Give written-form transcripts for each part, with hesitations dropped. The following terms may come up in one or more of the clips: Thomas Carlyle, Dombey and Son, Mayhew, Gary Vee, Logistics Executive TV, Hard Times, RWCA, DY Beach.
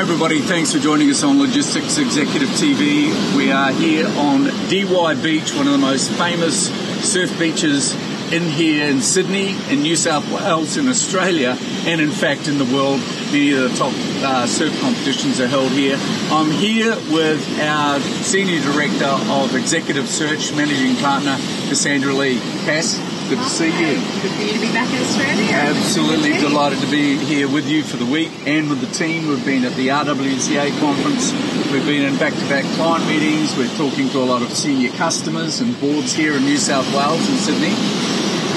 Hi everybody, thanks for joining us on Logistics Executive TV. We are here on DY Beach, one of the most famous surf beaches in here in Sydney, in New South Wales, in Australia, and in fact in the world. Many of the top surf competitions are held here. I'm here with our Senior Director of Executive Search, Managing Partner, Cassandra Lee. Cass, good to see you. Good for you to be back in Australia. Absolutely delighted to be here with you for the week and with the team. We've been at the RWCA conference. We've been in back-to-back client meetings. We're talking to a lot of senior customers and boards here in New South Wales and Sydney.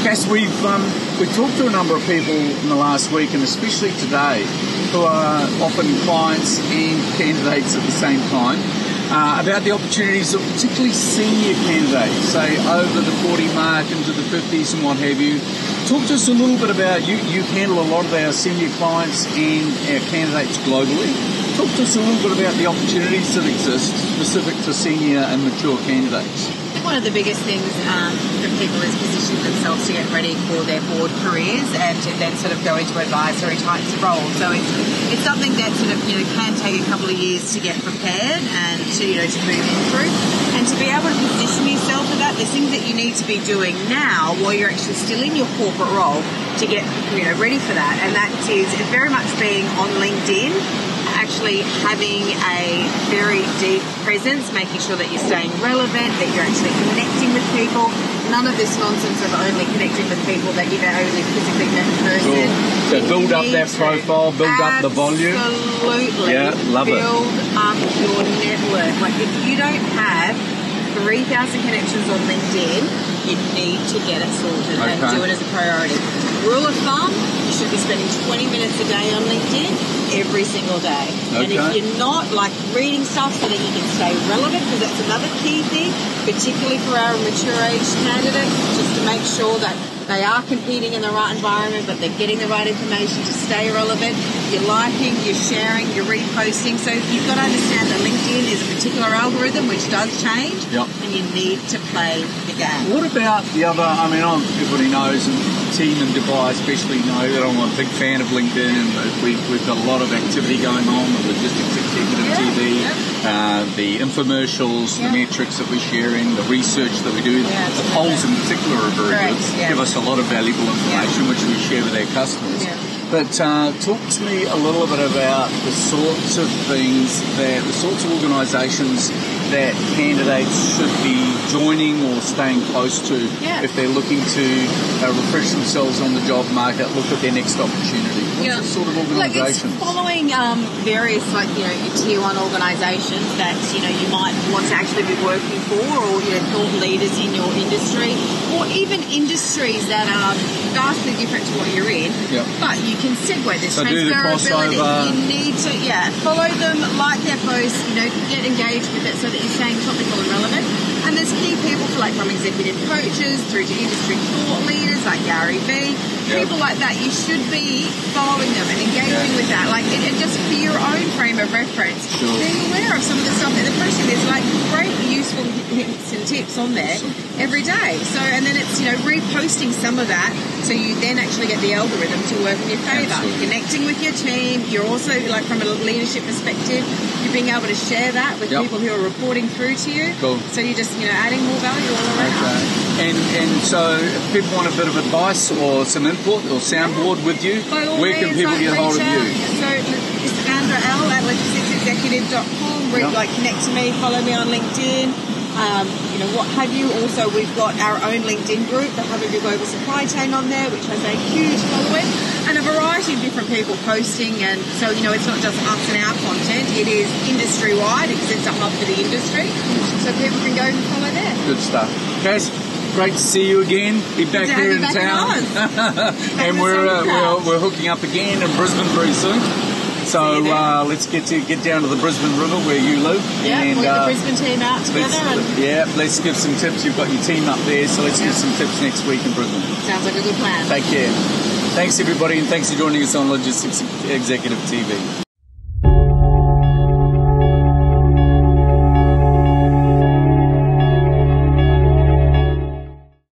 Cass, we've talked to a number of people in the last week, and especially today, who are often clients and candidates at the same time, about the opportunities of particularly senior candidates, say over the 40 mark into the 50s and what have you. Talk to us a little bit about, you handle a lot of our senior clients and our candidates globally. Talk to us a little bit about the opportunities that exist specific for senior and mature candidates. One of the biggest things for people is positioning themselves to get ready for their board careers and to then sort of go into advisory types of roles. So it's something that sort of, you know, can take a couple of years to get prepared and to, you know, to move in through. And to be able to position yourself for that, there's things that you need to be doing now while you're actually still in your corporate role to get, you know, ready for that. And that is very much being on LinkedIn, actually having a very deep presence, making sure that you're staying relevant, that you're actually connecting with people. None of this nonsense of only connecting with people that you've only physically met in person. Sure. So build up that profile, build up the volume. Absolutely. Yeah, love it. Build up your network. Like if you don't have 3,000 connections on LinkedIn, you need to get it sorted and do it as a priority. Rule of thumb, you should be spending 20 minutes a day on LinkedIn every single day. Okay. And if you're not, like, reading stuff so that you can stay relevant, because that's another key thing, particularly for our mature age candidates, just to make sure that they are competing in the right environment, but they're getting the right information to stay relevant. You're liking, you're sharing, you're reposting. So you've got to understand that LinkedIn is a particular algorithm which does change, and you need to play the game. What about the other, I mean, everybody knows, and the team in Dubai especially know that I'm a big fan of LinkedIn, and we've got a lot of activity going on, the Logistics Executive TV, the infomercials, the metrics that we're sharing, the research that we do, the polls in particular are very good. Give us a lot of valuable information which we share with our customers. But talk to me a little bit about the sorts of things that, the sorts of organisations that candidates should be joining or staying close to if they're looking to refresh themselves on the job market, look at their next opportunity. What's the sort of organisation? Like, it's following various, like, you know, tier one organisations that, you know, you might want to actually be working for, or, you know, thought leaders in your industry, or even industries that are vastly different to what you're in. But you can segue this. So do the crossover. You need to, follow them, like their posts, you know, get engaged with it so that you're staying topical and relevant. And there's key people like from executive coaches through to industry thought leaders like Gary Vee, people like that. You should be following them and engaging with that, like, and just for your own frame of reference, being aware of some of the stuff in the posting. There's like great useful hints and tips on there every day. So, and then it's, you know, reposting some of that so you then actually get the algorithm to work in your favour. Connecting with your team, you're also, like, from a leadership perspective, you're being able to share that with people who are reporting through to you. So you're just, you know, adding more value all around. And so if people want a bit of advice or some input or soundboard with you, where can people get hold of you? So Cassandra L at logisticsexecutive.com. Like, connect to me, follow me on LinkedIn. You know, what have you. Also, we've got our own LinkedIn group, the HW Global Supply Chain, on there, which has a huge following, and a variety of different people posting. And so, you know, it's not just us and our content, it is industry-wide, because it's a hub for the industry, so people can go and follow there. Good stuff. Cass, great to see you again. Be back here in town. And we're hooking up again in Brisbane very soon. So let's get down to the Brisbane River where you live. And we'll get the Brisbane team out together. Let's give some tips. You've got your team up there, so let's give some tips next week in Brisbane. Sounds like a good plan. Take care. Thanks, everybody, and thanks for joining us on Logistics Executive TV.